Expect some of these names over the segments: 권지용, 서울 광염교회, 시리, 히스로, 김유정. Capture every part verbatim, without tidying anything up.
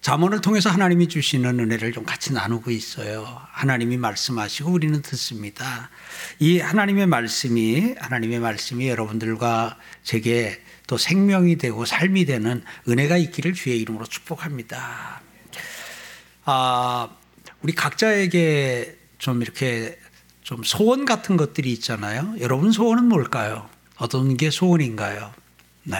잠언을 통해서 하나님이 주시는 은혜를 좀 같이 나누고 있어요. 하나님이 말씀하시고 우리는 듣습니다. 이 하나님의 말씀이 하나님의 말씀이 여러분들과 제게 또 생명이 되고 삶이 되는 은혜가 있기를 주의 이름으로 축복합니다. 아, 우리 각자에게 좀 이렇게 좀 소원 같은 것들이 있잖아요. 여러분 소원은 뭘까요? 어떤 게 소원인가요? 네.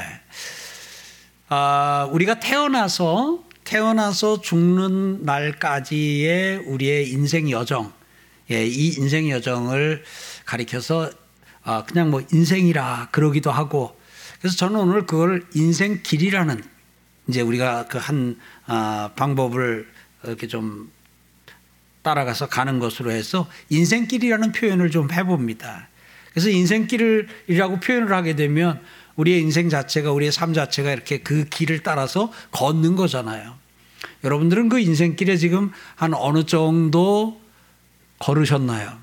아, 우리가 태어나서 태어나서 죽는 날까지의 우리의 인생 여정, 예, 이 인생 여정을 가리켜서 아, 그냥 뭐 인생이라 그러기도 하고, 그래서 저는 오늘 그걸 인생 길이라는 이제 우리가 그 한 아, 방법을 이렇게 좀 따라가서 가는 것으로 해서 인생 길이라는 표현을 좀 해봅니다. 그래서 인생 길이라고 표현을 하게 되면 우리의 인생 자체가, 우리의 삶 자체가 이렇게 그 길을 따라서 걷는 거잖아요. 여러분들은 그 인생길에 지금 한 어느 정도 걸으셨나요?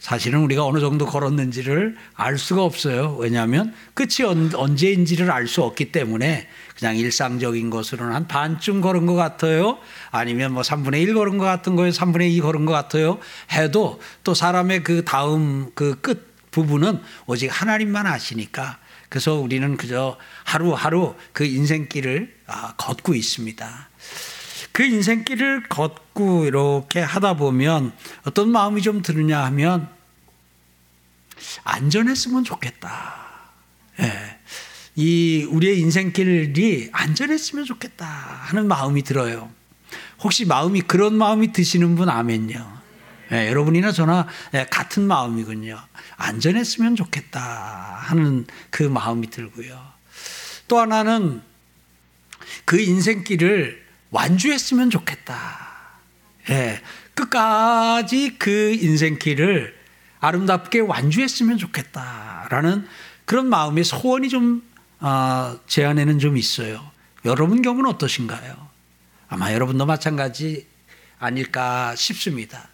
사실은 우리가 어느 정도 걸었는지를 알 수가 없어요. 왜냐하면 끝이 언제인지를 알 수 없기 때문에 그냥 일상적인 것으로는 한 반쯤 걸은 것 같아요. 아니면 뭐 삼분의 일 걸은 것 같은 거예요. 삼분의 이 걸은 것 같아요. 해도 또 사람의 그 다음 그 끝 부분은 오직 하나님만 아시니까, 그래서 우리는 그저 하루하루 그 인생길을 걷고 있습니다. 그 인생길을 걷고 이렇게 하다 보면 어떤 마음이 좀 드느냐 하면 안전했으면 좋겠다. 예. 이 우리의 인생길이 안전했으면 좋겠다 하는 마음이 들어요. 혹시 마음이 그런 마음이 드시는 분 아멘요. 예, 여러분이나 저나 같은 마음이군요. 안전했으면 좋겠다 하는 그 마음이 들고요. 또 하나는 그 인생길을 완주했으면 좋겠다. 예, 끝까지 그 인생길을 아름답게 완주했으면 좋겠다라는 그런 마음의 소원이 좀 어, 제 안에는 좀 있어요. 여러분 경우는 어떠신가요? 아마 여러분도 마찬가지 아닐까 싶습니다.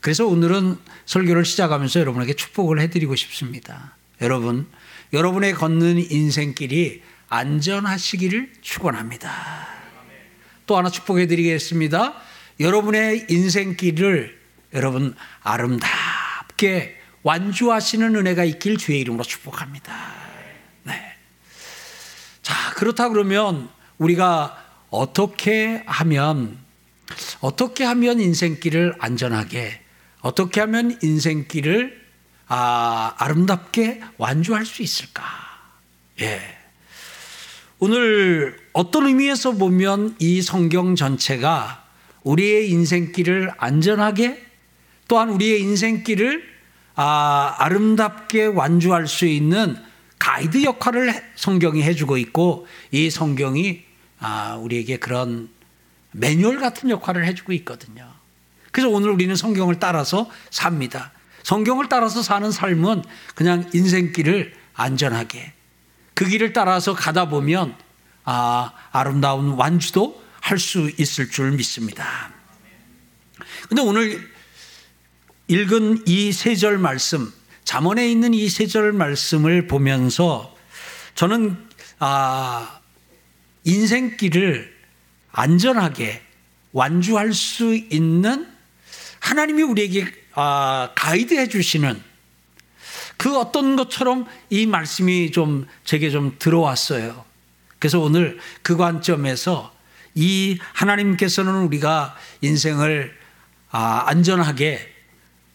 그래서 오늘은 설교를 시작하면서 여러분에게 축복을 해드리고 싶습니다. 여러분, 여러분의 걷는 인생길이 안전하시기를 축원합니다. 또 하나 축복해드리겠습니다. 여러분의 인생길을 여러분 아름답게 완주하시는 은혜가 있길 주의 이름으로 축복합니다. 네. 자, 그렇다 그러면 우리가 어떻게 하면 어떻게 하면 인생길을 안전하게, 어떻게 하면 인생길을 아, 아름답게 완주할 수 있을까? 예. 오늘 어떤 의미에서 보면 이 성경 전체가 우리의 인생길을 안전하게, 또한 우리의 인생길을 아, 아름답게 완주할 수 있는 가이드 역할을 성경이 해주고 있고, 이 성경이 아, 우리에게 그런 매뉴얼 같은 역할을 해주고 있거든요. 그래서 오늘 우리는 성경을 따라서 삽니다. 성경을 따라서 사는 삶은 그냥 인생길을 안전하게 그 길을 따라서 가다 보면 아, 아름다운 완주도 할 수 있을 줄 믿습니다. 그런데 오늘 읽은 이 세 절 말씀, 잠언에 있는 이 세 절 말씀을 보면서 저는 아, 인생길을 안전하게 완주할 수 있는 하나님이 우리에게 아, 가이드해 주시는 그 어떤 것처럼 이 말씀이 좀 제게 좀 들어왔어요. 그래서 오늘 그 관점에서 이 하나님께서는 우리가 인생을 아, 안전하게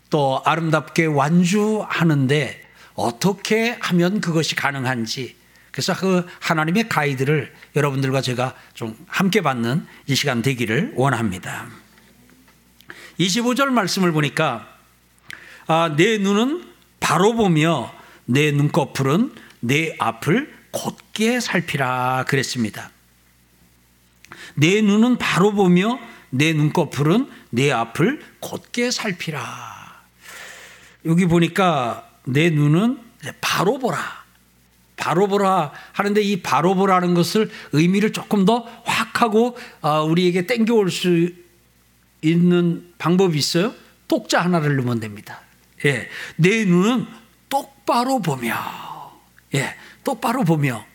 또 아름답게 완주하는데 어떻게 하면 그것이 가능한지, 그래서 그 하나님의 가이드를 여러분들과 제가 좀 함께 받는 이 시간 되기를 원합니다. 이십오 절 말씀을 보니까 아, 내 눈은 바로 보며 내 눈꺼풀은 내 앞을 곧게 살피라 그랬습니다. 내 눈은 바로 보며 내 눈꺼풀은 내 앞을 곧게 살피라. 여기 보니까 내 눈은 바로 보라. 바로 보라 하는데 이 바로 보라는 것을 의미를 조금 더 확 하고 우리에게 땡겨올 수 있는 방법이 있어요. 똑자 하나를 넣으면 됩니다. 예, 내 눈은 똑바로 보며, 예, 똑바로 보며.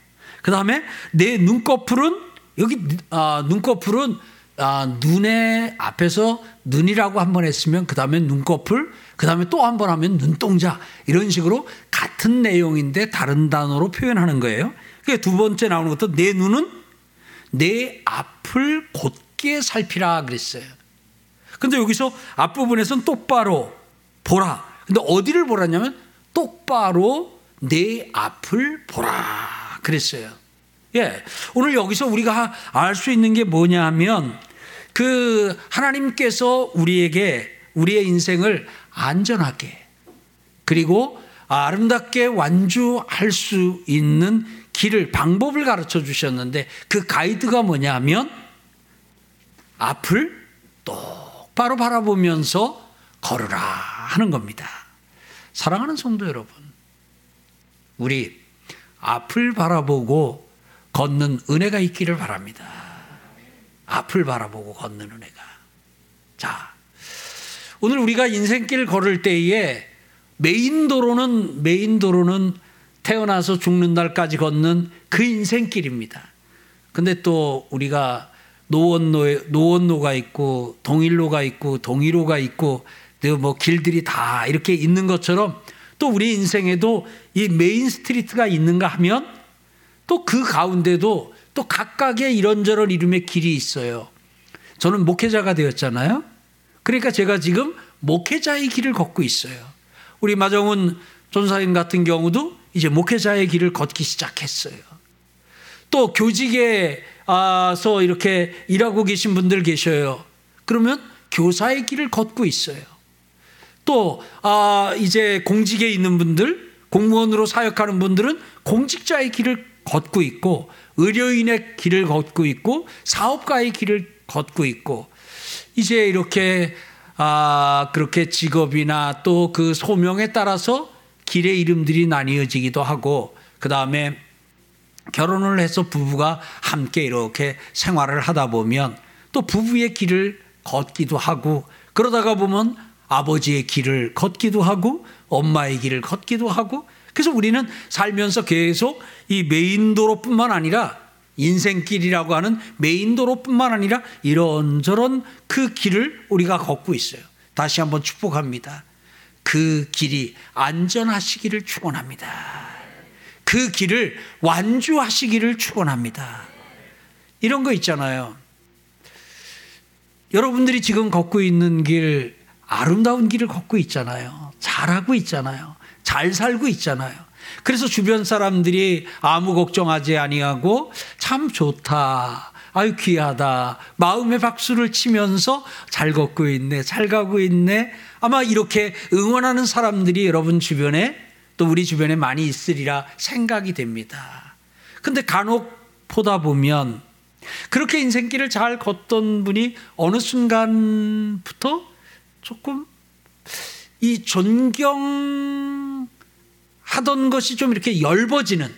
그 다음에 내 눈꺼풀은 여기 아, 눈꺼풀은 아, 눈의 앞에서 눈이라고 한 번 했으면 그 다음에 눈꺼풀, 그 다음에 또 한 번 하면 눈동자, 이런 식으로 같은 내용인데 다른 단어로 표현하는 거예요. 그게 두 번째 나오는 것도 내 눈은 내 앞을 곧게 살피라 그랬어요. 근데 여기서 앞부분에서는 똑바로 보라. 근데 어디를 보라냐면 똑바로 내 앞을 보라 그랬어요. 예, 오늘 여기서 우리가 알 수 있는 게 뭐냐 하면, 그 하나님께서 우리에게 우리의 인생을 안전하게 그리고 아름답게 완주할 수 있는 길을, 방법을 가르쳐 주셨는데, 그 가이드가 뭐냐 하면 앞을 똑바로 바라보면서 걸으라 하는 겁니다. 사랑하는 성도 여러분, 우리 앞을 바라보고 걷는 은혜가 있기를 바랍니다. 앞을 바라보고 걷는 은혜가. 자, 오늘 우리가 인생길 걸을 때에 메인 도로는, 메인 도로는 태어나서 죽는 날까지 걷는 그 인생길입니다. 근데 또 우리가 노원로에, 노원로가 있고 동일로가 있고 동일호가 있고 뭐 길들이 다 이렇게 있는 것처럼 또 우리 인생에도 이 메인 스트리트가 있는가 하면 또 그 가운데도 또 각각의 이런저런 이름의 길이 있어요. 저는 목회자가 되었잖아요. 그러니까 제가 지금 목회자의 길을 걷고 있어요. 우리 마정훈 전사님 같은 경우도 이제 목회자의 길을 걷기 시작했어요. 또 교직에서 이렇게 일하고 계신 분들 계셔요. 그러면 교사의 길을 걷고 있어요. 또 아, 이제 공직에 있는 분들, 공무원으로 사역하는 분들은 공직자의 길을 걷고 있고, 의료인의 길을 걷고 있고, 사업가의 길을 걷고 있고, 이제 이렇게 아, 그렇게 직업이나 또 그 소명에 따라서 길의 이름들이 나뉘어지기도 하고, 그 다음에 결혼을 해서 부부가 함께 이렇게 생활을 하다 보면 또 부부의 길을 걷기도 하고, 그러다가 보면 아버지의 길을 걷기도 하고 엄마의 길을 걷기도 하고, 그래서 우리는 살면서 계속 이 메인도로뿐만 아니라, 인생길이라고 하는 메인도로뿐만 아니라 이런저런 그 길을 우리가 걷고 있어요. 다시 한번 축복합니다. 그 길이 안전하시기를 축원합니다. 그 길을 완주하시기를 축원합니다. 이런 거 있잖아요. 여러분들이 지금 걷고 있는 길, 아름다운 길을 걷고 있잖아요. 잘하고 있잖아요. 잘 살고 있잖아요. 그래서 주변 사람들이 아무 걱정하지 아니하고 참 좋다, 아유 귀하다, 마음의 박수를 치면서 잘 걷고 있네, 잘 가고 있네, 아마 이렇게 응원하는 사람들이 여러분 주변에, 또 우리 주변에 많이 있으리라 생각이 됩니다. 근데 간혹 보다 보면 그렇게 인생길을 잘 걷던 분이 어느 순간부터 조금 이 존경하던 것이 좀 이렇게 엷어지는,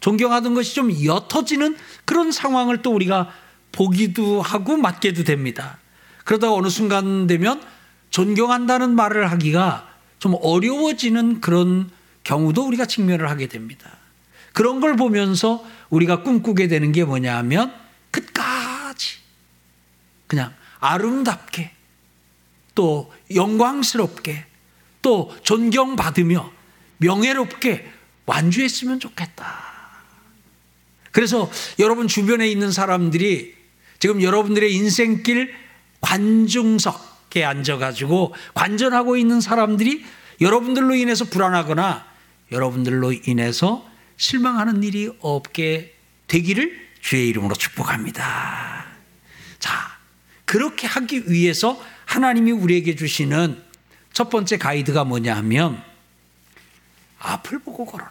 존경하던 것이 좀 옅어지는 그런 상황을 또 우리가 보기도 하고 맞게도 됩니다. 그러다가 어느 순간 되면 존경한다는 말을 하기가 좀 어려워지는 그런 경우도 우리가 직면을 하게 됩니다. 그런 걸 보면서 우리가 꿈꾸게 되는 게 뭐냐 하면, 끝까지 그냥 아름답게 또 영광스럽게 또 존경받으며 명예롭게 완주했으면 좋겠다. 그래서 여러분 주변에 있는 사람들이 지금 여러분들의 인생길 관중석에 앉아가지고 관전하고 있는 사람들이 여러분들로 인해서 불안하거나 여러분들로 인해서 실망하는 일이 없게 되기를 주의 이름으로 축복합니다. 자, 그렇게 하기 위해서 하나님이 우리에게 주시는 첫 번째 가이드가 뭐냐 하면, 앞을 보고 걸어라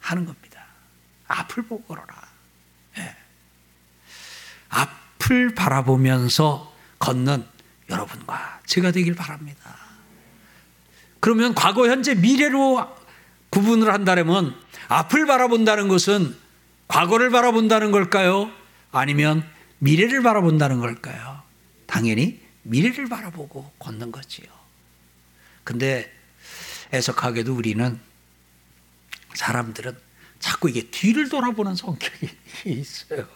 하는 겁니다. 앞을 보고 걸어라. 예. 앞을 바라보면서 걷는 여러분과 제가 되길 바랍니다. 그러면 과거, 현재, 미래로 구분을 한다면, 앞을 바라본다는 것은 과거를 바라본다는 걸까요? 아니면 미래를 바라본다는 걸까요? 당연히 미래를 바라보고 걷는 거지요. 근데 애석하게도 우리는, 사람들은 자꾸 이게 뒤를 돌아보는 성격이 있어요.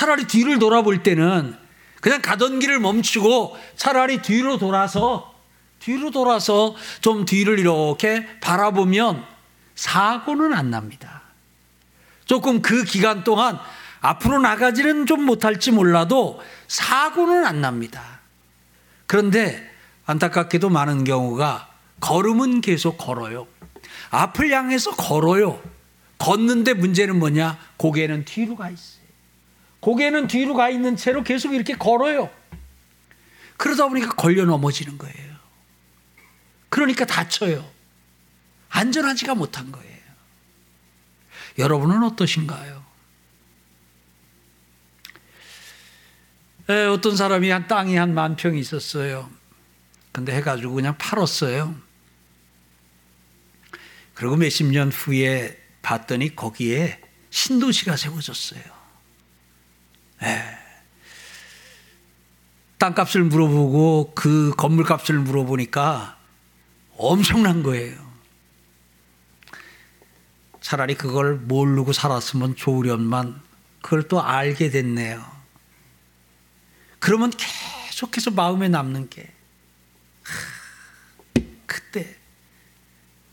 차라리 뒤를 돌아볼 때는 그냥 가던 길을 멈추고 차라리 뒤로 돌아서 뒤로 돌아서 좀 뒤를 이렇게 바라보면 사고는 안 납니다. 조금 그 기간 동안 앞으로 나가지는 좀 못할지 몰라도 사고는 안 납니다. 그런데 안타깝게도 많은 경우가 걸음은 계속 걸어요. 앞을 향해서 걸어요. 걷는데 문제는 뭐냐? 고개는 뒤로 가 있어요. 고개는 뒤로 가 있는 채로 계속 이렇게 걸어요. 그러다 보니까 걸려 넘어지는 거예요. 그러니까 다쳐요. 안전하지가 못한 거예요. 여러분은 어떠신가요? 에, 어떤 사람이 한 땅이 한 만 평이 있었어요. 근데 해가지고 그냥 팔았어요. 그리고 몇십 년 후에 봤더니 거기에 신도시가 세워졌어요. 에, 땅값을 물어보고 그 건물값을 물어보니까 엄청난 거예요. 차라리 그걸 모르고 살았으면 좋으련만 그걸 또 알게 됐네요. 그러면 계속해서 마음에 남는 게 하, 그때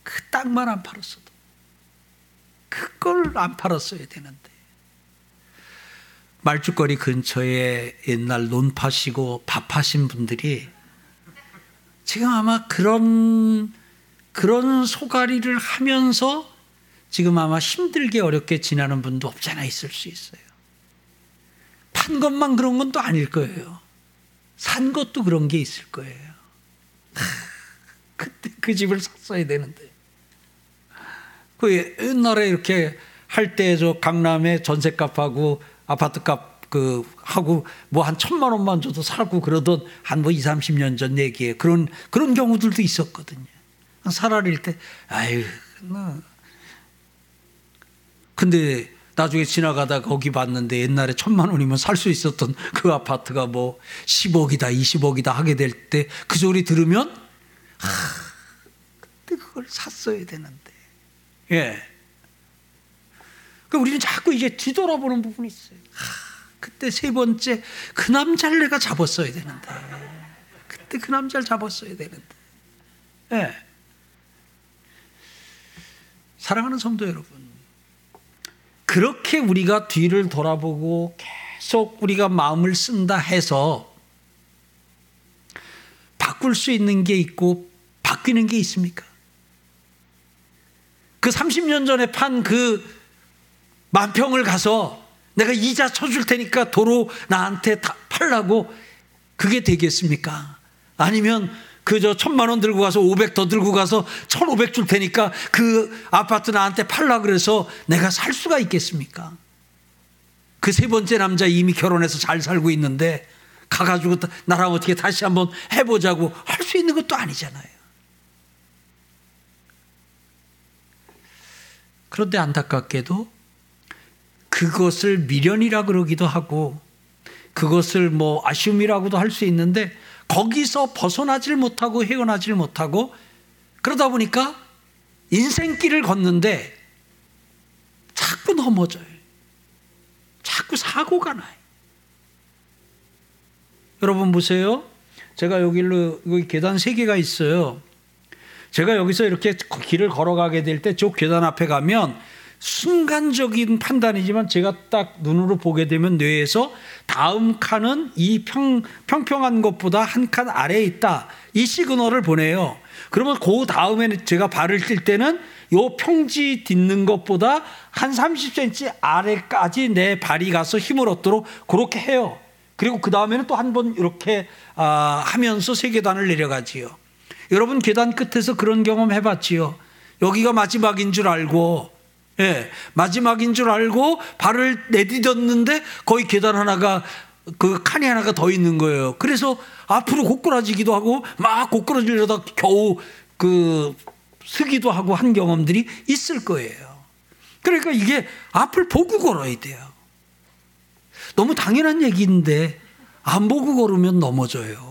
그 땅만 안 팔았어도 그걸 안 팔았어야 되는데 말죽거리 근처에 옛날 논파시고 밥하신 분들이 지금 아마 그런 그런 소가리를 하면서 지금 아마 힘들게 어렵게 지나는 분도 없잖아 있을 수 있어요. 판 것만 그런 건 또 아닐 거예요. 산 것도 그런 게 있을 거예요. 하, 그때 그 집을 샀어야 되는데. 그 옛날에 이렇게 할 때 저 강남에 전셋값하고 아파트값 그 하고 뭐 한 천만 원만 줘도 살고 그러던 한 뭐 이삼십 년 전 얘기에 그런 그런 경우들도 있었거든요. 살아릴 때 아유 나. 근데 나중에 지나가다 거기 봤는데 옛날에 천만 원이면 살 수 있었던 그 아파트가 뭐 십억이다 이십억이다 하게 될 때 그 소리 들으면 하, 그때 그걸 샀어야 되는데. 예. 그러니까 우리는 자꾸 이제 뒤돌아보는 부분이 있어요. 하, 그때 세 번째 그 남자를 내가 잡았어야 되는데. 그때 그 남자를 잡았어야 되는데. 예. 사랑하는 성도 여러분. 그렇게 우리가 뒤를 돌아보고 계속 우리가 마음을 쓴다 해서 바꿀 수 있는 게 있고 바뀌는 게 있습니까? 그 삼십 년 전에 판 그 만평을 가서 내가 이자 쳐줄 테니까 도로 나한테 다 팔라고 그게 되겠습니까? 아니면 그저 천만 원 들고 가서 오백 더 들고 가서 천오백 줄 테니까 그 아파트 나한테 팔라 그래서 내가 살 수가 있겠습니까? 그 세 번째 남자 이미 결혼해서 잘 살고 있는데 가가지고 나랑 어떻게 다시 한번 해보자고 할 수 있는 것도 아니잖아요. 그런데 안타깝게도 그것을 미련이라 그러기도 하고 그것을 뭐 아쉬움이라고도 할 수 있는데 거기서 벗어나질 못하고 헤어나질 못하고 그러다 보니까 인생길을 걷는데 자꾸 넘어져요. 자꾸 사고가 나요. 여러분 보세요. 제가 여기로 여기 계단 세 개가 있어요. 제가 여기서 이렇게 길을 걸어가게 될 때 저 계단 앞에 가면 순간적인 판단이지만 제가 딱 눈으로 보게 되면 뇌에서 다음 칸은 이 평, 평평한 것보다 한 칸 아래에 있다. 이 시그널을 보내요. 그러면 그 다음에 제가 발을 뛸 때는 요 평지 딛는 것보다 한 삼십 센티미터 아래까지 내 발이 가서 힘을 얻도록 그렇게 해요. 그리고 그 다음에는 또 한 번 이렇게 아, 하면서 세 계단을 내려가지요. 여러분 계단 끝에서 그런 경험 해봤지요. 여기가 마지막인 줄 알고 예, 마지막인 줄 알고 발을 내딛었는데 거의 계단 하나가 그 칸이 하나가 더 있는 거예요. 그래서 앞으로 고꾸라지기도 하고 막 고꾸라지려다 겨우 그 서기도 하고 한 경험들이 있을 거예요. 그러니까 이게 앞을 보고 걸어야 돼요. 너무 당연한 얘기인데 안 보고 걸으면 넘어져요.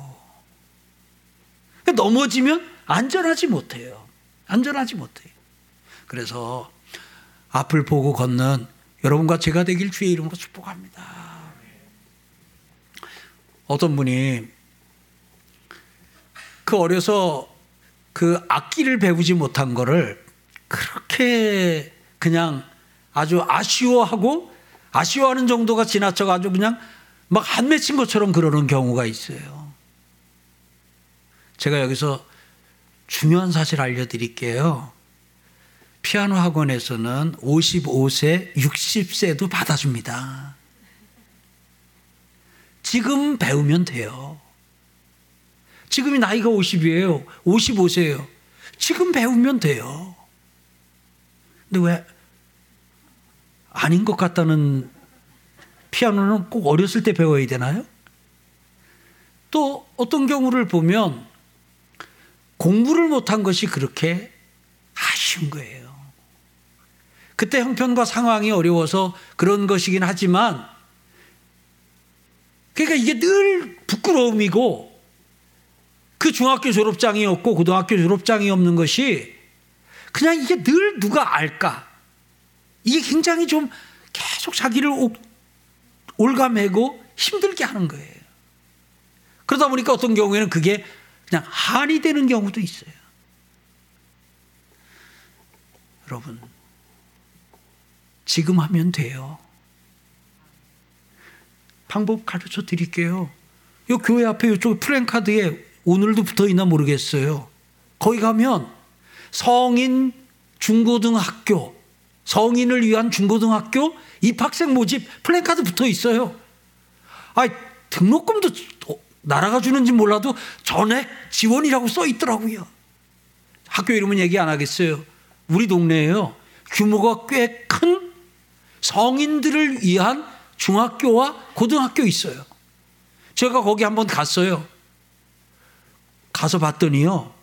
넘어지면 안전하지 못해요. 안전하지 못해요. 그래서 앞을 보고 걷는 여러분과 제가 되길 주의 이름으로 축복합니다. 어떤 분이 그 어려서 그 악기를 배우지 못한 거를 그렇게 그냥 아주 아쉬워하고 아쉬워하는 정도가 지나쳐가지고 그냥 막 한 맺힌 것처럼 그러는 경우가 있어요. 제가 여기서 중요한 사실 알려드릴게요. 피아노 학원에서는 오십오 세, 육십 세도 받아줍니다. 지금 배우면 돼요. 지금이 나이가 오십이에요. 오십오 세예요. 지금 배우면 돼요. 근데 왜 아닌 것 같다는, 피아노는 꼭 어렸을 때 배워야 되나요? 또 어떤 경우를 보면 공부를 못한 것이 그렇게 아쉬운 거예요. 그때 형편과 상황이 어려워서 그런 것이긴 하지만, 그러니까 이게 늘 부끄러움이고, 그 중학교 졸업장이 없고 고등학교 졸업장이 없는 것이 그냥 이게 늘 누가 알까, 이게 굉장히 좀 계속 자기를 올가매고 힘들게 하는 거예요. 그러다 보니까 어떤 경우에는 그게 그냥 한이 되는 경우도 있어요. 여러분, 지금 하면 돼요. 방법 가르쳐 드릴게요. 요 교회 앞에 이쪽 플랜카드에 오늘도 붙어 있나 모르겠어요. 거기 가면 성인 중고등학교, 성인을 위한 중고등학교 입학생 모집 플랜카드 붙어 있어요. 아, 등록금도 나라가 주는지 몰라도 전액 지원이라고 써 있더라고요. 학교 이름은 얘기 안 하겠어요. 우리 동네에요. 규모가 꽤 큰 성인들을 위한 중학교와 고등학교 있어요. 제가 거기 한번 갔어요. 가서 봤더니요,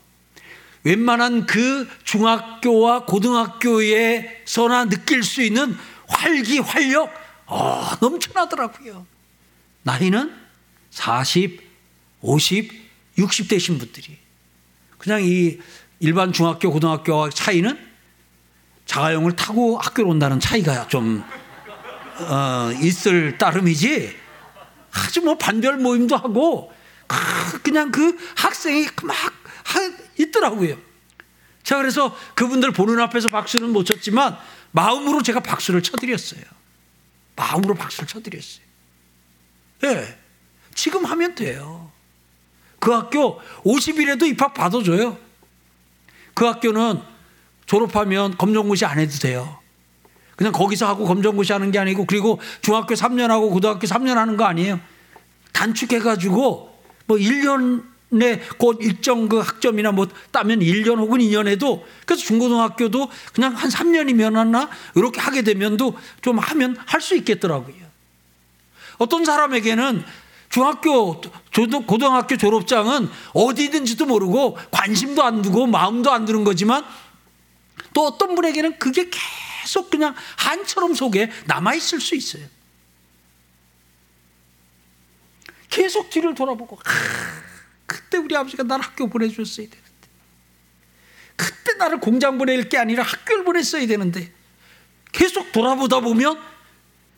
웬만한 그 중학교와 고등학교에서나 느낄 수 있는 활기, 활력 어, 넘쳐나더라고요. 나이는 사십, 오십, 육십 대신 분들이. 그냥 이 일반 중학교, 고등학교와 차이는 자가용을 타고 학교로 온다는 차이가 좀 어, 있을 따름이지, 아주 뭐 반별 모임도 하고 그냥 그 학생이 막 있더라고요. 제가 그래서 그분들 보는 앞에서 박수는 못 쳤지만 마음으로 제가 박수를 쳐드렸어요. 마음으로 박수를 쳐드렸어요. 예, 지금 하면 돼요. 그 학교 오십 일에도 입학 받아줘요. 그 학교는 졸업하면 검정고시 안 해도 돼요. 그냥 거기서 하고 검정고시 하는 게 아니고, 그리고 중학교 삼 년 하고 고등학교 삼 년 하는 거 아니에요. 단축해가지고 뭐 일 년에 곧 일정 그 학점이나 뭐 따면 일 년 혹은 이 년에도, 그래서 중고등학교도 그냥 한 삼 년이면 하나 이렇게 하게 되면도 좀 하면 할 수 있겠더라고요. 어떤 사람에게는 중학교, 고등학교 졸업장은 어디든지도 모르고 관심도 안 두고 마음도 안 드는 거지만, 또 어떤 분에게는 그게 계속 그냥 한처럼 속에 남아있을 수 있어요. 계속 뒤를 돌아보고, 아, 그때 우리 아버지가 나를 학교 보내줬어야 되는데, 그때 나를 공장 보낼 게 아니라 학교를 보냈어야 되는데, 계속 돌아보다 보면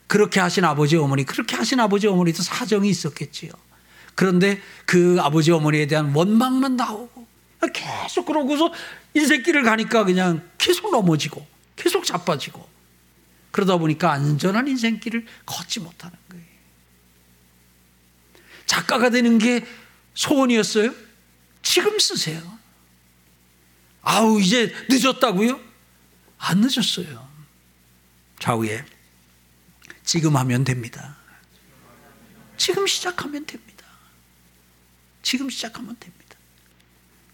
그렇게 하신 아버지 어머니, 그렇게 하신 아버지 어머니도 사정이 있었겠지요. 그런데 그 아버지 어머니에 대한 원망만 나오고 계속 그러고서 인생길을 가니까 그냥 계속 넘어지고 계속 자빠지고, 그러다 보니까 안전한 인생길을 걷지 못하는 거예요. 작가가 되는 게 소원이었어요? 지금 쓰세요. 아우, 이제 늦었다고요? 안 늦었어요. 좌우에 지금 하면 됩니다. 지금 시작하면 됩니다. 지금 시작하면 됩니다.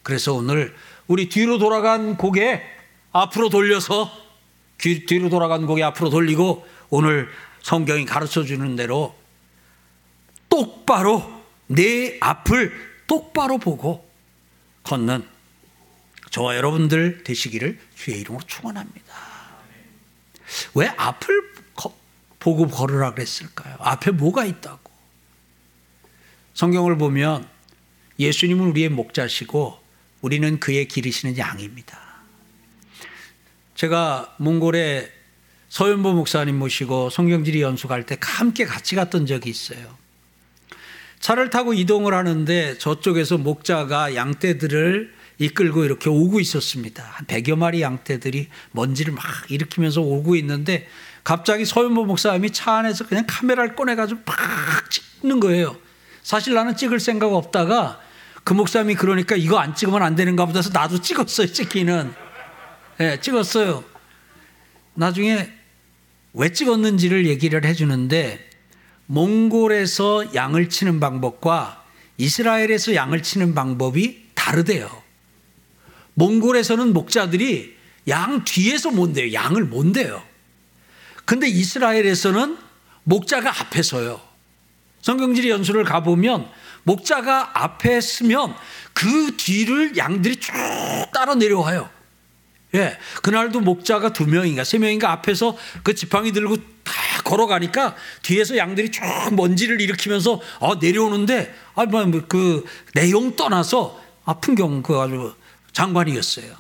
그래서 오늘 우리 뒤로 돌아간 고개 앞으로 돌려서, 뒤로 돌아간 고개 앞으로 돌리고, 오늘 성경이 가르쳐주는 대로 똑바로 내 앞을 똑바로 보고 걷는 저와 여러분들 되시기를 주의 이름으로 축원합니다. 왜 앞을 보고 걸으라 그랬을까요? 앞에 뭐가 있다고? 성경을 보면 예수님은 우리의 목자시고 우리는 그의 기르시는 양입니다. 제가 몽골에 서현보 목사님 모시고 성경지리 연수 갈 때 함께 같이 갔던 적이 있어요. 차를 타고 이동을 하는데 저쪽에서 목자가 양떼들을 이끌고 이렇게 오고 있었습니다. 한 백여 마리 양떼들이 먼지를 막 일으키면서 오고 있는데 갑자기 서윤보 목사님이 차 안에서 그냥 카메라를 꺼내가지고 팍 찍는 거예요. 사실 나는 찍을 생각 없다가 그 목사님이 그러니까 이거 안 찍으면 안 되는가 보다 해서 나도 찍었어요. 찍기는. 네, 찍었어요. 나중에 왜 찍었는지를 얘기를 해주는데 몽골에서 양을 치는 방법과 이스라엘에서 양을 치는 방법이 다르대요. 몽골에서는 목자들이 양 뒤에서 몬대요. 양을 몬대요. 근데 이스라엘에서는 목자가 앞에 서요. 성경지리 연수를 가보면 목자가 앞에 서면 그 뒤를 양들이 쭉 따라 내려와요. 예, 그날도 목자가 두 명인가 세 명인가 앞에서 그 지팡이 들고 다 걸어가니까 뒤에서 양들이 쭉 먼지를 일으키면서 아, 내려오는데 아, 뭐 그 내용 떠나서 아픈 경우 그 아주 장관이었어요.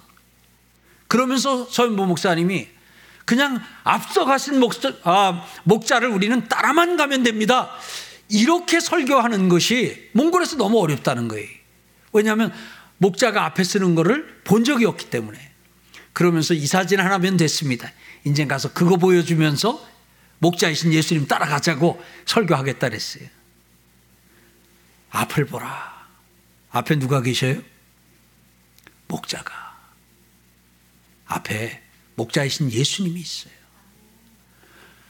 그러면서 서윤보 목사님이 그냥 앞서가신 목자, 아, 목자를 우리는 따라만 가면 됩니다. 이렇게 설교하는 것이 몽골에서 너무 어렵다는 거예요. 왜냐하면 목자가 앞에 쓰는 거를 본 적이 없기 때문에. 그러면서 이 사진 하나면 됐습니다. 인제 가서 그거 보여주면서 목자이신 예수님 따라가자고 설교하겠다 그랬어요. 앞을 보라. 앞에 누가 계셔요? 목자가. 앞에 목자이신 예수님이 있어요.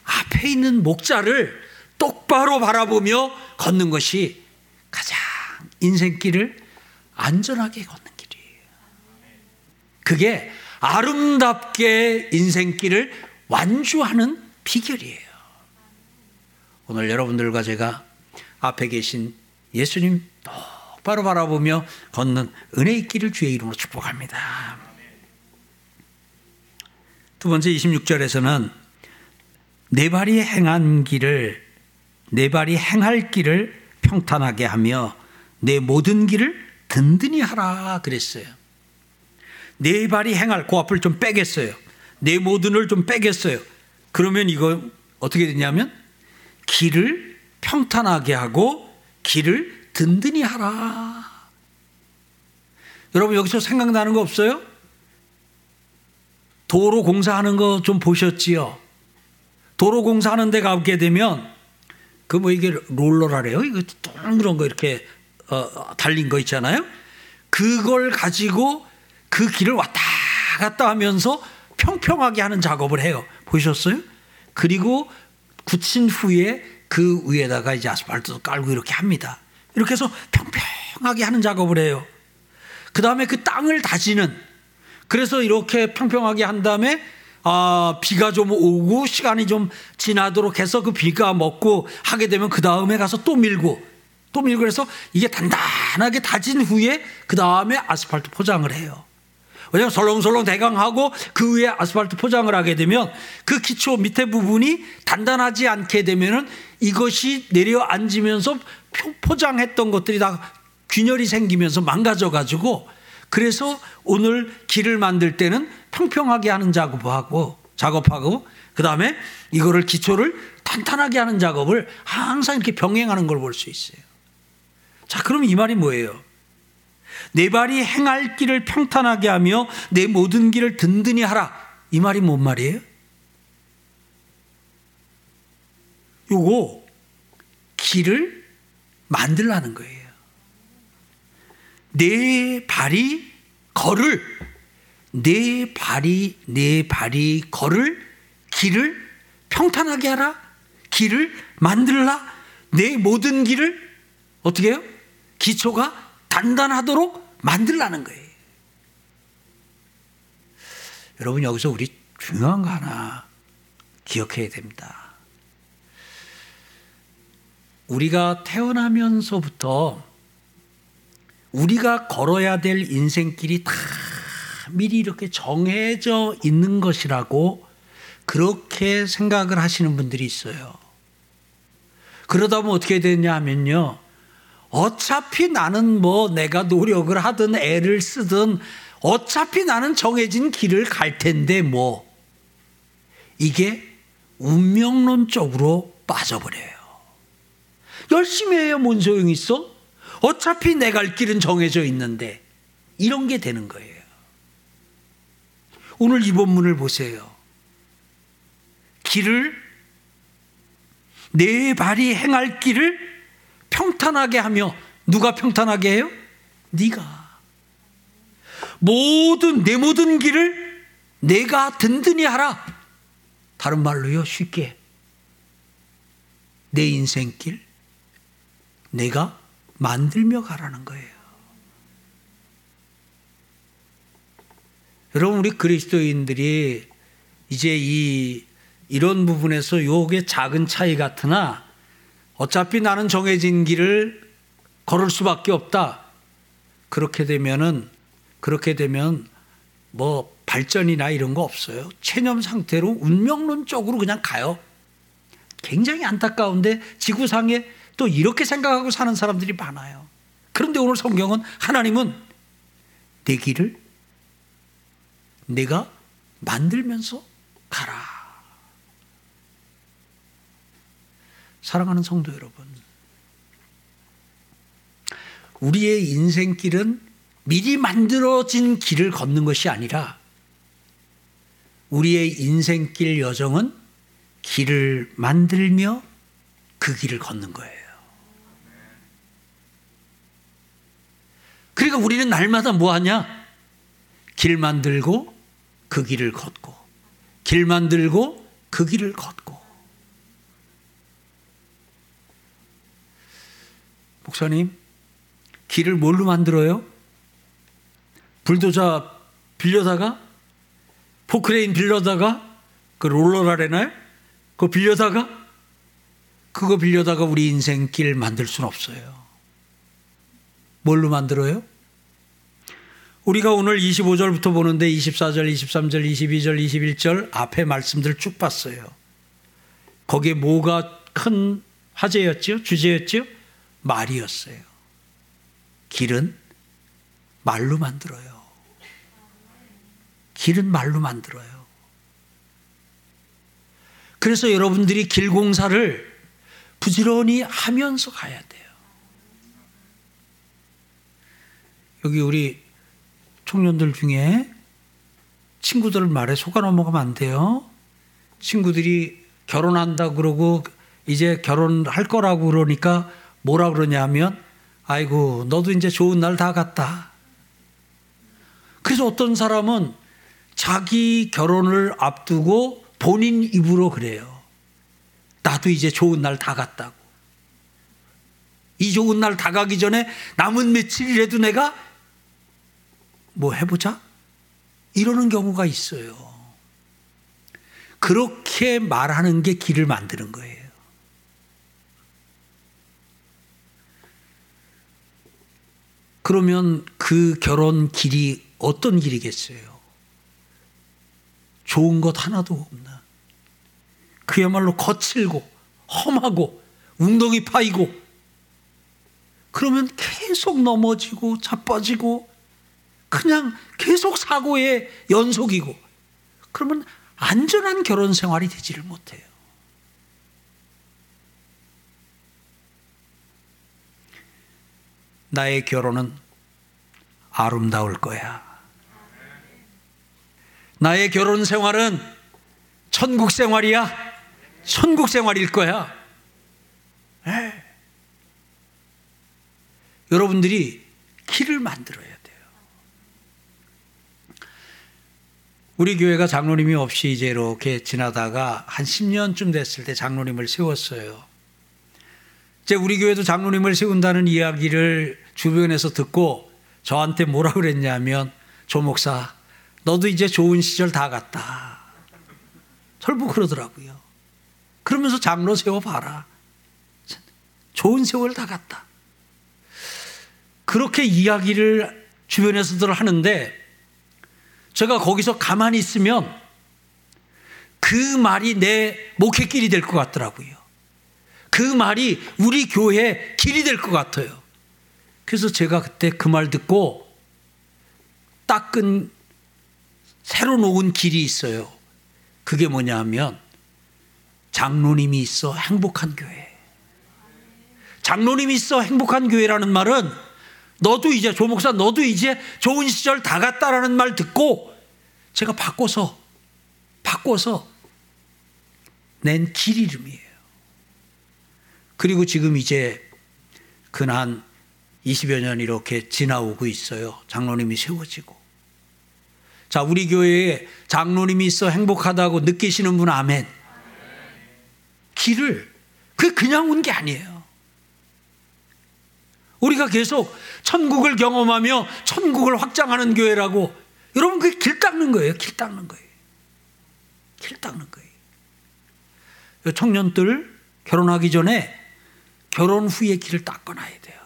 앞에 있는 목자를 똑바로 바라보며 걷는 것이 가장 인생길을 안전하게 걷는 길이에요. 그게 아름답게 인생길을 완주하는 비결이에요. 오늘 여러분들과 제가 앞에 계신 예수님 똑바로 바라보며 걷는 은혜의 길을 주의 이름으로 축복합니다. 두 번째 이십육 절에서는 네 발이 행한 길을 네 발이 행할 길을 평탄하게 하며 내 모든 길을 든든히 하라 그랬어요. 네 발이 행할, 그 앞을 좀 빼겠어요. 내 모든을 좀 빼겠어요. 그러면 이거 어떻게 되냐면 길을 평탄하게 하고 길을 든든히 하라. 여러분 여기서 생각나는 거 없어요? 도로 공사하는 거 좀 보셨지요? 도로 공사하는 데 가게 되면 그 뭐 이게 롤러라래요? 이거 동그란 거 이렇게 어, 달린 거 있잖아요? 그걸 가지고 그 길을 왔다 갔다 하면서 평평하게 하는 작업을 해요. 보셨어요? 그리고 굳힌 후에 그 위에다가 이제 아스팔트도 깔고 이렇게 합니다. 이렇게 해서 평평하게 하는 작업을 해요. 그 다음에 그 땅을 다지는, 그래서 이렇게 평평하게 한 다음에 아, 비가 좀 오고 시간이 좀 지나도록 해서 그 비가 먹고 하게 되면 그 다음에 가서 또 밀고 또 밀고 해서 이게 단단하게 다진 후에 그 다음에 아스팔트 포장을 해요. 왜냐하면 설렁설렁 대강하고 그 위에 아스팔트 포장을 하게 되면 그 기초 밑에 부분이 단단하지 않게 되면은 이것이 내려앉으면서 포장했던 것들이 다 균열이 생기면서 망가져가지고, 그래서 오늘 길을 만들 때는 평평하게 하는 작업하고 작업하고 그 다음에 이거를 기초를 탄탄하게 하는 작업을 항상 이렇게 병행하는 걸 볼 수 있어요. 자, 그럼 이 말이 뭐예요? 내 발이 행할 길을 평탄하게 하며 내 모든 길을 든든히 하라. 이 말이 뭔 말이에요? 요거 길을 만들라는 거예요. 내 발이 걸을 내 발이 내 발이 걸을 길을 평탄하게 하라. 길을 만들라. 내 모든 길을 어떻게 해요? 기초가 단단하도록 만들라는 거예요. 여러분 여기서 우리 중요한 거 하나 기억해야 됩니다. 우리가 태어나면서부터 우리가 걸어야 될 인생길이 다 미리 이렇게 정해져 있는 것이라고 그렇게 생각을 하시는 분들이 있어요. 그러다 보면 어떻게 되냐 하면요, 어차피 나는 뭐 내가 노력을 하든 애를 쓰든 어차피 나는 정해진 길을 갈 텐데 뭐, 이게 운명론적으로 빠져버려요. 열심히 해야 뭔 소용이 있어? 어차피 내 갈 길은 정해져 있는데. 이런 게 되는 거예요. 오늘 이 본문을 보세요. 길을, 내 발이 행할 길을 평탄하게 하며, 누가 평탄하게 해요? 네가. 모든, 내 모든 길을 내가 든든히 하라. 다른 말로요, 쉽게. 내 인생길 내가 만들며 가라는 거예요. 여러분, 우리 그리스도인들이 이제 이 이런 부분에서 요게 작은 차이 같으나 어차피 나는 정해진 길을 걸을 수밖에 없다. 그렇게 되면은 그렇게 되면 뭐 발전이나 이런 거 없어요. 체념 상태로 운명론적으로 그냥 가요. 굉장히 안타까운데 지구상에 또 이렇게 생각하고 사는 사람들이 많아요. 그런데 오늘 성경은 하나님은 내 길을 내가 만들면서 가라. 사랑하는 성도 여러분, 우리의 인생길은 미리 만들어진 길을 걷는 것이 아니라 우리의 인생길 여정은 길을 만들며 그 길을 걷는 거예요. 그러니까 우리는 날마다 뭐 하냐? 길 만들고 그 길을 걷고, 길 만들고 그 길을 걷고. 목사님, 길을 뭘로 만들어요? 불도저 빌려다가, 포크레인 빌려다가, 그 롤러라래나요? 그거 빌려다가, 그거 빌려다가 우리 인생길 만들 수는 없어요. 뭘로 만들어요? 우리가 오늘 이십오 절부터 보는데 이십사 절, 이십삼 절, 이십이 절, 이십일 절 앞에 말씀들 쭉 봤어요. 거기에 뭐가 큰 화제였죠? 주제였죠? 말이었어요. 길은 말로 만들어요. 길은 말로 만들어요. 그래서 여러분들이 길 공사를 부지런히 하면서 가야 돼요. 여기 우리 청년들 중에 친구들 말에 속아 넘어가면 안 돼요. 친구들이 결혼한다 그러고 이제 결혼할 거라고 그러니까 뭐라 그러냐면, 아이고 너도 이제 좋은 날 다 갔다. 그래서 어떤 사람은 자기 결혼을 앞두고 본인 입으로 그래요. 나도 이제 좋은 날 다 갔다고. 이 좋은 날 다 가기 전에 남은 며칠이라도 내가 뭐 해보자? 이러는 경우가 있어요. 그렇게 말하는 게 길을 만드는 거예요. 그러면 그 결혼 길이 어떤 길이겠어요? 좋은 것 하나도 없는, 그야말로 거칠고 험하고 웅덩이 파이고, 그러면 계속 넘어지고 자빠지고 그냥 계속 사고의 연속이고, 그러면 안전한 결혼 생활이 되지를 못해요. 나의 결혼은 아름다울 거야. 나의 결혼 생활은 천국 생활이야. 천국 생활일 거야. 에이. 여러분들이 길을 만들어야 돼요. 우리 교회가 장로님이 없이 이제 이렇게 지나다가 한 십 년쯤 됐을 때 장로님을 세웠어요. 이제 우리 교회도 장로님을 세운다는 이야기를 주변에서 듣고 저한테 뭐라 그랬냐면, 조 목사, 너도 이제 좋은 시절 다 갔다. 설부 그러더라고요. 그러면서 장로 세워봐라. 좋은 세월 다 갔다. 그렇게 이야기를 주변에서들 하는데, 제가 거기서 가만히 있으면 그 말이 내 목회길이 될 것 같더라고요. 그 말이 우리 교회 길이 될 것 같아요. 그래서 제가 그때 그 말 듣고 닦은, 새로 놓은 길이 있어요. 그게 뭐냐 하면, 장로님이 있어 행복한 교회, 장로님이 있어 행복한 교회라는 말은 너도 이제 조 목사 너도 이제 좋은 시절 다 갔다라는 말 듣고 제가 바꿔서 바꿔서 낸 길 이름이에요. 그리고 지금 이제 근한 이십여 년 이렇게 지나오고 있어요. 장로님이 세워지고. 자, 우리 교회에 장로님이 있어 행복하다고 느끼시는 분 아멘. 길을 그 그냥 온 게 아니에요. 우리가 계속 천국을 경험하며 천국을 확장하는 교회라고. 여러분, 그게 길 닦는 거예요. 길 닦는 거예요. 길 닦는 거예요. 청년들 결혼하기 전에 결혼 후에 길을 닦아놔야 돼요.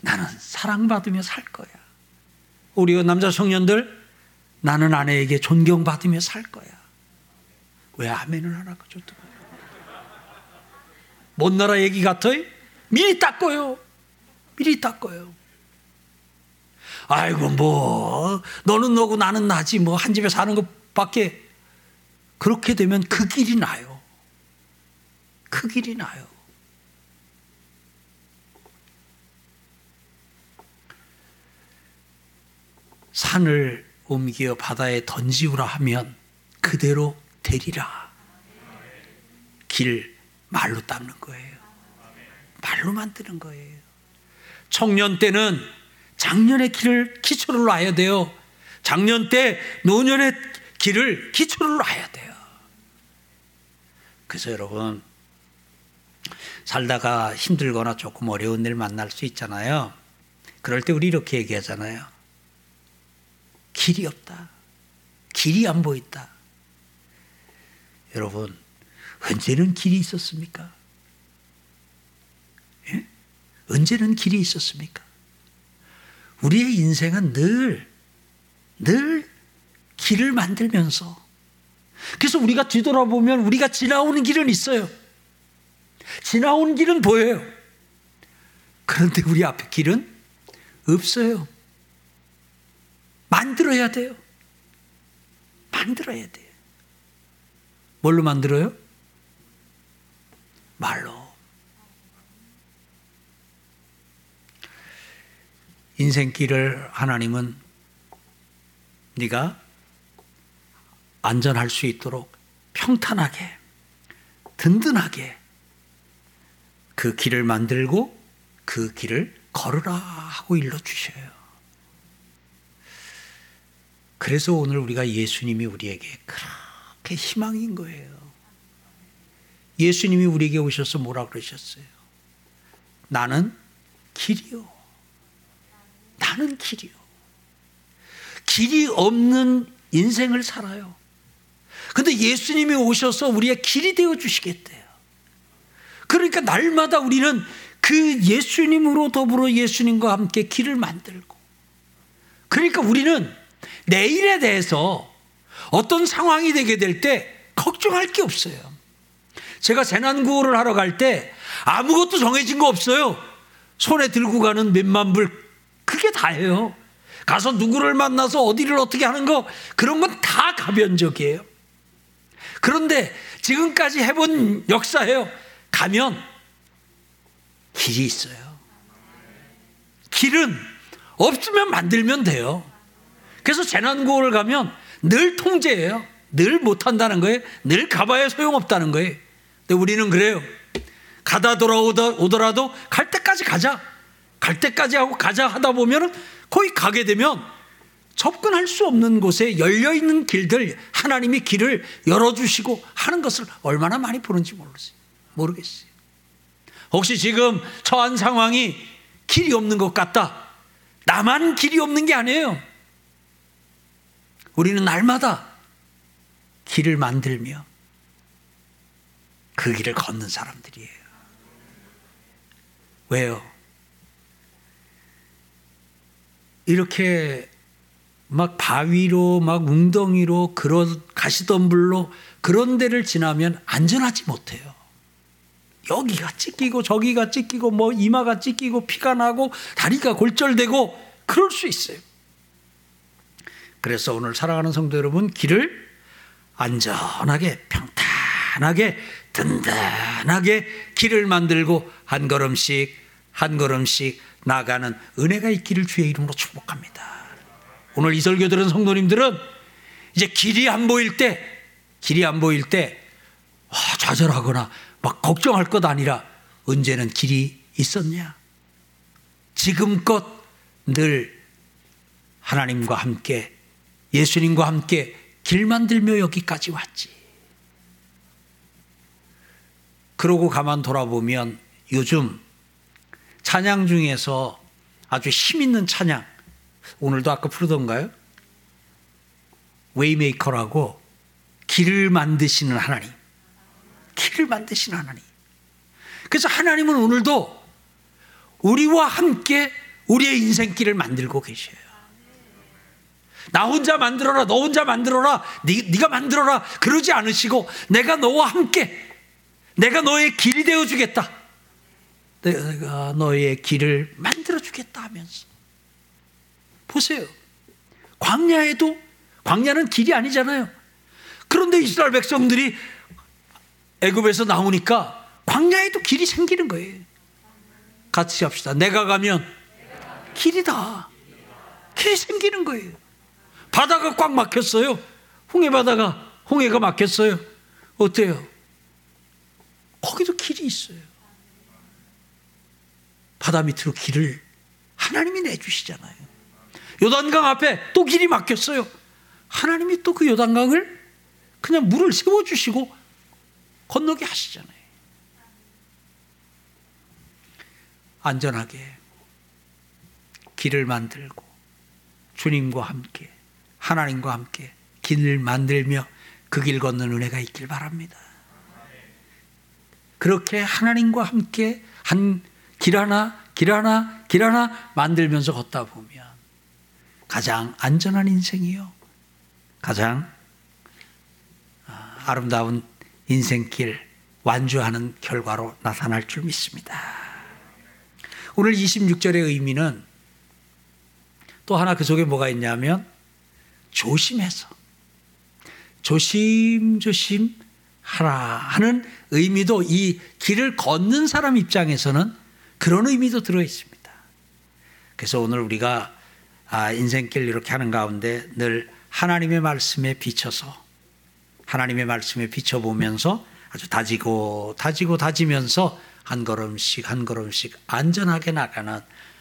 나는 사랑받으며 살 거야. 우리 남자 청년들, 나는 아내에게 존경받으며 살 거야. 왜 아멘을 하라고 줬던 거야? 뭔 나라 얘기 같아요? 미리 닦아요. 미리 닦아요. 아이고 뭐 너는 너고 나는 나지 뭐 한 집에 사는 것밖에. 그렇게 되면 그 길이 나요. 그 길이 나요. 산을 옮겨 바다에 던지우라 하면 그대로 되리라. 길 말로 닦는 거예요. 말로 만드는 거예요. 청년 때는 장년의 길을 기초를 놔야 돼요. 장년 때 노년의 길을 기초를 놔야 돼요. 그래서 여러분, 살다가 힘들거나 조금 어려운 일 만날 수 있잖아요. 그럴 때 우리 이렇게 얘기하잖아요. 길이 없다. 길이 안 보인다. 여러분, 언제는 길이 있었습니까? 예? 언제는 길이 있었습니까? 우리의 인생은 늘, 늘 길을 만들면서. 그래서 우리가 뒤돌아보면 우리가 지나오는 길은 있어요. 지나온 길은 보여요. 그런데 우리 앞에 길은 없어요. 만들어야 돼요. 만들어야 돼요. 뭘로 만들어요? 말로. 인생길을 하나님은 네가 안전할 수 있도록 평탄하게, 든든하게 그 길을 만들고 그 길을 걸으라 하고 일러주셔요. 그래서 오늘 우리가 예수님이 우리에게 그렇게 희망인 거예요. 예수님이 우리에게 오셔서 뭐라 그러셨어요? 나는 길이요. 나는 길이요. 길이 없는 인생을 살아요. 그런데 예수님이 오셔서 우리의 길이 되어주시겠대요. 그러니까 날마다 우리는 그 예수님으로 더불어 예수님과 함께 길을 만들고. 그러니까 우리는 내일에 대해서 어떤 상황이 되게 될 때 걱정할 게 없어요. 제가 재난구호를 하러 갈 때 아무것도 정해진 거 없어요. 손에 들고 가는 몇만 불, 그게 다예요. 가서 누구를 만나서 어디를 어떻게 하는 거, 그런 건 다 가변적이에요. 그런데 지금까지 해본 역사예요. 가면 길이 있어요. 길은 없으면 만들면 돼요. 그래서 재난구호를 가면 늘 통제예요. 늘 못한다는 거예요. 늘 가봐야 소용없다는 거예요. 근데 우리는 그래요. 가다 돌아오더라도 갈 때까지 가자. 갈 때까지 하고 가자 하다 보면 거의 가게 되면 접근할 수 없는 곳에 열려있는 길들, 하나님이 길을 열어주시고 하는 것을 얼마나 많이 보는지 모르겠어요. 모르겠어요. 혹시 지금 처한 상황이 길이 없는 것 같다. 나만 길이 없는 게 아니에요. 우리는 날마다 길을 만들며 그 길을 걷는 사람들이에요. 왜요? 이렇게 막 바위로 막 웅덩이로 그런 가시덤불로 그런 데를 지나면 안전하지 못해요. 여기가 찢기고 저기가 찢기고 뭐 이마가 찢기고 피가 나고 다리가 골절되고 그럴 수 있어요. 그래서 오늘 사랑하는 성도 여러분, 길을 안전하게 평탄하게 든든하게 길을 만들고 한 걸음씩 한 걸음씩 나가는 은혜가 있기를 주의 이름으로 축복합니다. 오늘 이 설교 들은 성도님들은 이제 길이 안 보일 때 길이 안 보일 때 와, 좌절하거나 막 걱정할 것 아니라 언제는 길이 있었냐? 지금껏 늘 하나님과 함께 예수님과 함께 길 만들며 여기까지 왔지. 그러고 가만 돌아보면 요즘 찬양 중에서 아주 힘 있는 찬양, 오늘도 아까 부르던가요? 웨이메이커라고, 길을 만드시는 하나님. 길을 만드시는 하나님. 그래서 하나님은 오늘도 우리와 함께 우리의 인생길을 만들고 계셔요. 나 혼자 만들어라, 너 혼자 만들어라, 네, 네가 만들어라 그러지 않으시고, 내가 너와 함께 내가 너의 길이 되어주겠다, 내가 너의 길을 만들어주겠다 하면서. 보세요, 광야에도, 광야는 길이 아니잖아요. 그런데 이스라엘 백성들이 애굽에서 나오니까 광야에도 길이 생기는 거예요. 같이 합시다. 내가 가면 길이다. 길이 생기는 거예요. 바다가 꽉 막혔어요. 홍해바다가, 홍해가 막혔어요. 어때요? 거기도 길이 있어요. 바다 밑으로 길을 하나님이 내주시잖아요. 요단강 앞에 또 길이 막혔어요. 하나님이 또 그 요단강을 그냥 물을 세워주시고 건너게 하시잖아요. 안전하게 길을 만들고 주님과 함께 하나님과 함께 길을 만들며 그 길 걷는 은혜가 있길 바랍니다. 그렇게 하나님과 함께 한 길 하나 길 하나 길 하나 만들면서 걷다 보면 가장 안전한 인생이요, 가장 아름다운 인생길 완주하는 결과로 나타날 줄 믿습니다. 오늘 이십육 절의 의미는 또 하나 그 속에 뭐가 있냐면 조심해서, 조심조심 하라 하는 의미도, 이 길을 걷는 사람 입장에서는 그런 의미도 들어있습니다. 그래서 오늘 우리가 인생길 이렇게 하는 가운데 늘 하나님의 말씀에 비춰서, 하나님의 말씀에 비춰보면서 아주 다지고 다지고 다지면서 한 걸음씩 한 걸음씩 안전하게 나가는,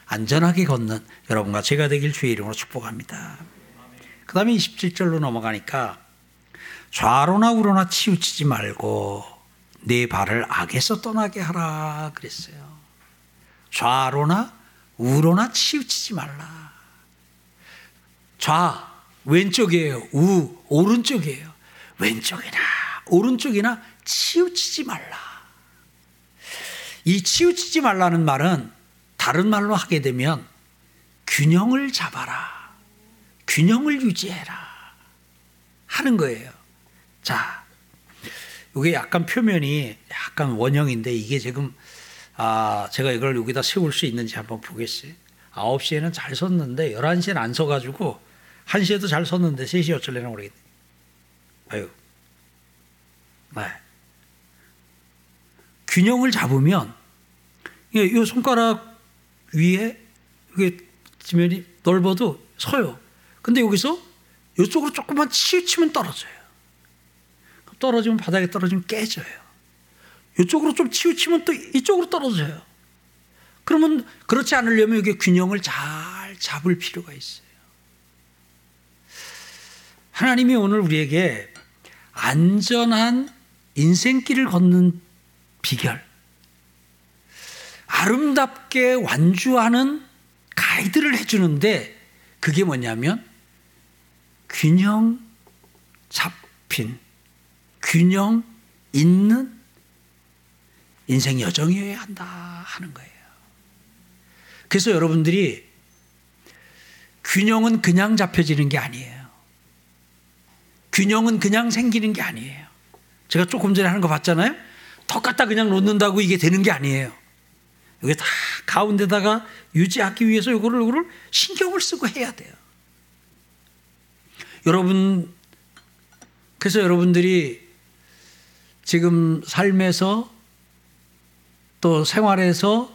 안전하게 걷는 여러분과 제가 되길 주의 이름으로 축복합니다. 그 다음에 이십칠 절로 넘어가니까 좌로나 우로나 치우치지 말고 내 발을 악에서 떠나게 하라 그랬어요. 좌로나 우로나 치우치지 말라. 좌 왼쪽이에요. 우 오른쪽이에요. 왼쪽이나 오른쪽이나 치우치지 말라. 이 치우치지 말라는 말은 다른 말로 하게 되면 균형을 잡아라, 균형을 유지해라 하는 거예요. 자, 이게 약간 표면이 약간 원형인데 이게 지금 아, 제가 이걸 여기다 세울 수 있는지 한번 보겠어요. 아홉 시에는 잘 섰는데 열한 시에는 안 서가지고 한 시에도 잘 섰는데 세 시 어쩌려나 모르겠네. 아유, 네. 균형을 잡으면 이 손가락 위에 이게 지면이 넓어도 서요. 근데 여기서 이쪽으로 조금만 치우치면 떨어져요. 떨어지면 바닥에 떨어지면 깨져요. 이쪽으로 좀 치우치면 또 이쪽으로 떨어져요. 그러면 그렇지 않으려면 이게 균형을 잘 잡을 필요가 있어요. 하나님이 오늘 우리에게 안전한 인생길을 걷는 비결, 아름답게 완주하는 가이드를 해주는데 그게 뭐냐면 균형 잡힌, 균형 있는 인생 여정이어야 한다 하는 거예요. 그래서 여러분들이 균형은 그냥 잡혀지는 게 아니에요. 균형은 그냥 생기는 게 아니에요. 제가 조금 전에 하는 거 봤잖아요. 턱 갖다 그냥 놓는다고 이게 되는 게 아니에요. 이게 다 가운데다가 유지하기 위해서 이거를, 이거를 신경을 쓰고 해야 돼요. 여러분, 그래서 여러분들이 지금 삶에서 또 생활에서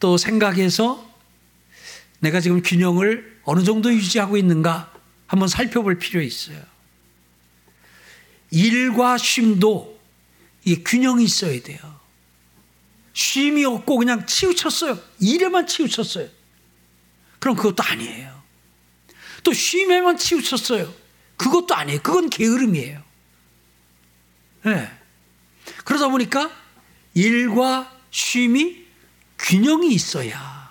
또 생각에서 내가 지금 균형을 어느 정도 유지하고 있는가 한번 살펴볼 필요가 있어요. 일과 쉼도 이 균형이 있어야 돼요. 쉼이 없고 그냥 치우쳤어요. 일에만 치우쳤어요. 그럼 그것도 아니에요. 또 쉼에만 치우쳤어요. 그것도 아니에요. 그건 게으름이에요. 네. 그러다 보니까 일과 쉼이 균형이 있어야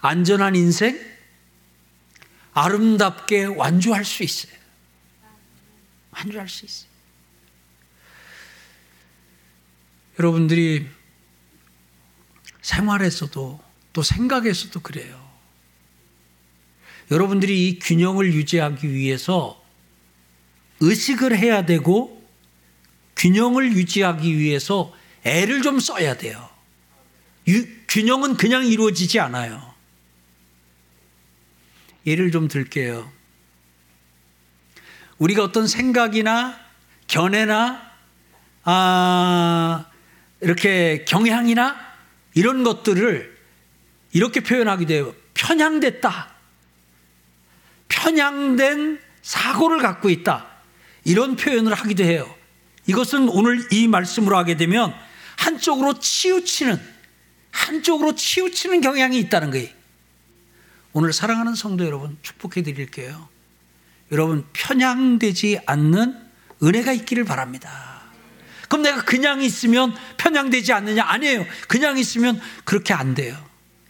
안전한 인생 아름답게 완주할 수 있어요. 완주할 수 있어요. 여러분들이 생활에서도 또 생각에서도 그래요. 여러분들이 이 균형을 유지하기 위해서 의식을 해야 되고 균형을 유지하기 위해서 애를 좀 써야 돼요. 유, 균형은 그냥 이루어지지 않아요. 예를 좀 들게요. 우리가 어떤 생각이나 견해나 아, 이렇게 경향이나 이런 것들을 이렇게 표현하게 돼요. 편향됐다. 편향된 사고를 갖고 있다. 이런 표현을 하기도 해요. 이것은 오늘 이 말씀으로 하게 되면 한쪽으로 치우치는 한쪽으로 치우치는 경향이 있다는 거예요. 오늘 사랑하는 성도 여러분 축복해 드릴게요. 여러분 편향되지 않는 은혜가 있기를 바랍니다. 그럼 내가 그냥 있으면 편향되지 않느냐? 아니에요. 그냥 있으면 그렇게 안 돼요.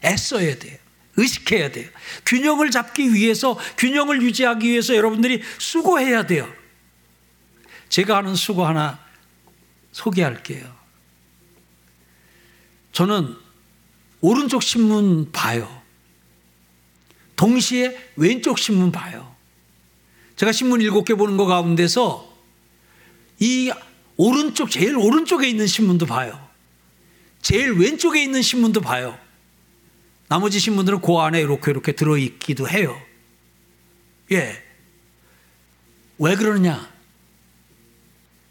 애써야 돼요. 의식해야 돼요. 균형을 잡기 위해서, 균형을 유지하기 위해서 여러분들이 수고해야 돼요. 제가 하는 수고 하나 소개할게요. 저는 오른쪽 신문 봐요. 동시에 왼쪽 신문 봐요. 제가 신문 일곱 개 보는 것 가운데서 이 오른쪽, 제일 오른쪽에 있는 신문도 봐요. 제일 왼쪽에 있는 신문도 봐요. 나머지 신문들은 그 안에 이렇게 이렇게 들어있기도 해요. 예. 왜 그러느냐?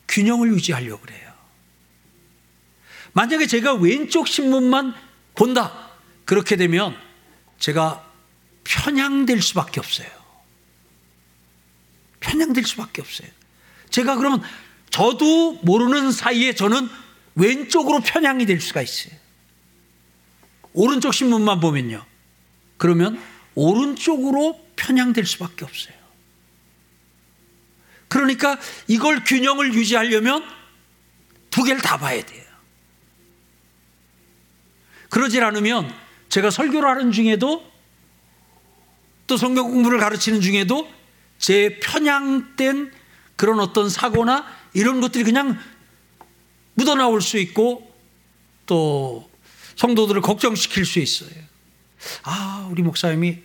균형을 유지하려고 그래요. 만약에 제가 왼쪽 신문만 본다. 그렇게 되면 제가 편향될 수밖에 없어요. 편향될 수밖에 없어요. 제가 그러면 저도 모르는 사이에 저는 왼쪽으로 편향이 될 수가 있어요. 오른쪽 신문만 보면요. 그러면 오른쪽으로 편향될 수밖에 없어요. 그러니까 이걸 균형을 유지하려면 두 개를 다 봐야 돼요. 그러질 않으면 제가 설교를 하는 중에도 또 성경 공부를 가르치는 중에도 제 편향된 그런 어떤 사고나 이런 것들이 그냥 묻어나올 수 있고 또 성도들을 걱정시킬 수 있어요. 아, 우리 목사님이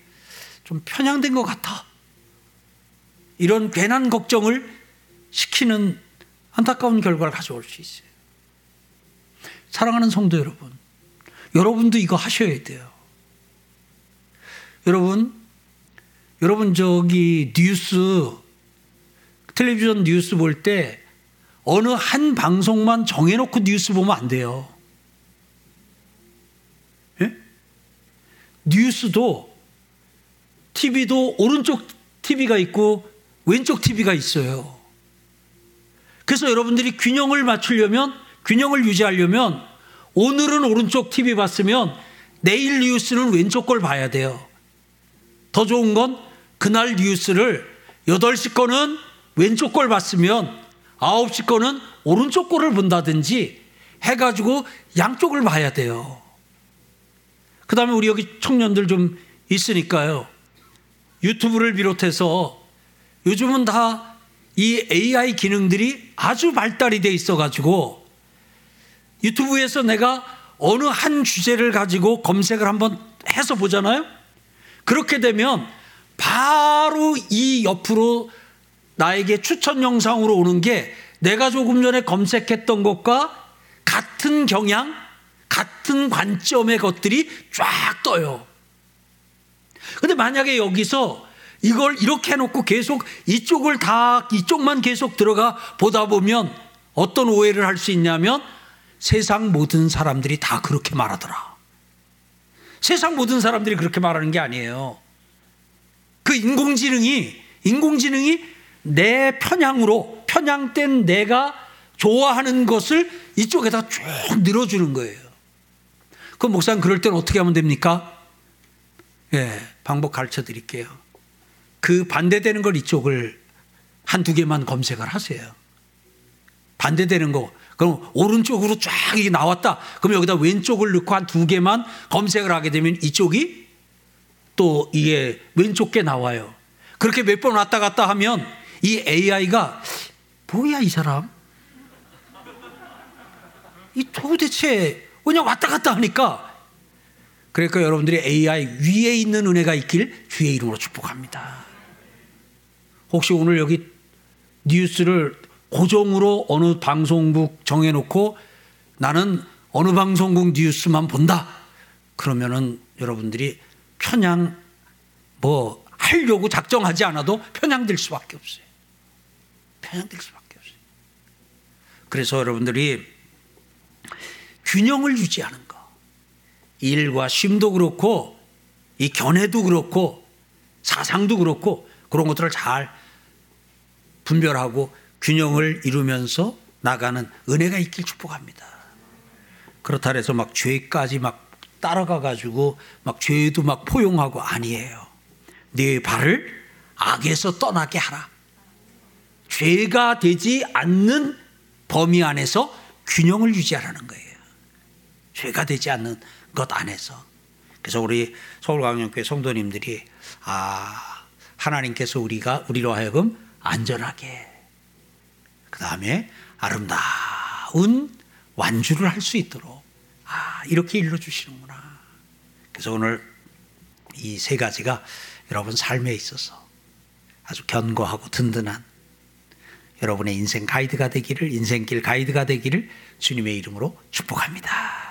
좀 편향된 것 같아. 이런 괜한 걱정을 시키는 안타까운 결과를 가져올 수 있어요. 사랑하는 성도 여러분, 여러분도 이거 하셔야 돼요. 여러분, 여러분 저기 뉴스, 텔레비전 뉴스 볼 때 어느 한 방송만 정해놓고 뉴스 보면 안 돼요. 뉴스도 티비도 오른쪽 티비가 있고 왼쪽 티비가 있어요. 그래서 여러분들이 균형을 맞추려면 균형을 유지하려면 오늘은 오른쪽 티비 봤으면 내일 뉴스는 왼쪽 걸 봐야 돼요. 더 좋은 건 그날 뉴스를 여덟 시 거는 왼쪽 걸 봤으면 아홉 시 거는 오른쪽 거를 본다든지 해가지고 양쪽을 봐야 돼요. 그 다음에 우리 여기 청년들 좀 있으니까요. 유튜브를 비롯해서 요즘은 다 이 에이아이 기능들이 아주 발달이 돼 있어가지고 유튜브에서 내가 어느 한 주제를 가지고 검색을 한번 해서 보잖아요. 그렇게 되면 바로 이 옆으로 나에게 추천 영상으로 오는 게 내가 조금 전에 검색했던 것과 같은 경향, 같은 관점의 것들이 쫙 떠요. 근데 만약에 여기서 이걸 이렇게 해놓고 계속 이쪽을 다, 이쪽만 계속 들어가 보다 보면 어떤 오해를 할 수 있냐면 세상 모든 사람들이 다 그렇게 말하더라. 세상 모든 사람들이 그렇게 말하는 게 아니에요. 그 인공지능이 인공지능이 내 편향으로 편향된 내가 좋아하는 것을 이쪽에다 쭉 늘어주는 거예요. 그럼 목사님 그럴 땐 어떻게 하면 됩니까? 예, 방법 가르쳐 드릴게요. 그 반대되는 걸 이쪽을 한두 개만 검색을 하세요. 반대되는 거. 그럼 오른쪽으로 쫙 이게 나왔다. 그럼 여기다 왼쪽을 넣고 한두 개만 검색을 하게 되면 이쪽이 또 이게 왼쪽 게 나와요. 그렇게 몇 번 왔다 갔다 하면 이 에이아이가 뭐야 이 사람? 이 도대체 그냥 왔다 갔다 하니까. 그러니까 여러분들이 에이아이 위에 있는 은혜가 있길 주의 이름으로 축복합니다. 혹시 오늘 여기 뉴스를 고정으로 어느 방송국 정해놓고 나는 어느 방송국 뉴스만 본다. 그러면은 여러분들이 편향 뭐 하려고 작정하지 않아도 편향될 수밖에 없어요. 편향될 수밖에 없어요. 그래서 여러분들이 균형을 유지하는 거. 일과 쉼도 그렇고 이 견해도 그렇고 사상도 그렇고 그런 것들을 잘 분별하고 균형을 이루면서 나가는 은혜가 있길 축복합니다. 그렇다 해서 막 죄까지 막 따라가가지고 막 죄도 막 포용하고 아니에요. 네 발을 악에서 떠나게 하라. 죄가 되지 않는 범위 안에서 균형을 유지하라는 거예요. 죄가 되지 않는 것 안에서. 그래서 우리 서울 광염교회 성도님들이 아 하나님께서 우리가 우리로 하여금 안전하게 그 다음에 아름다운 완주를 할 수 있도록 아 이렇게 일러주시는구나. 그래서 오늘 이 세 가지가 여러분 삶에 있어서 아주 견고하고 든든한 여러분의 인생 가이드가 되기를 인생길 가이드가 되기를 주님의 이름으로 축복합니다.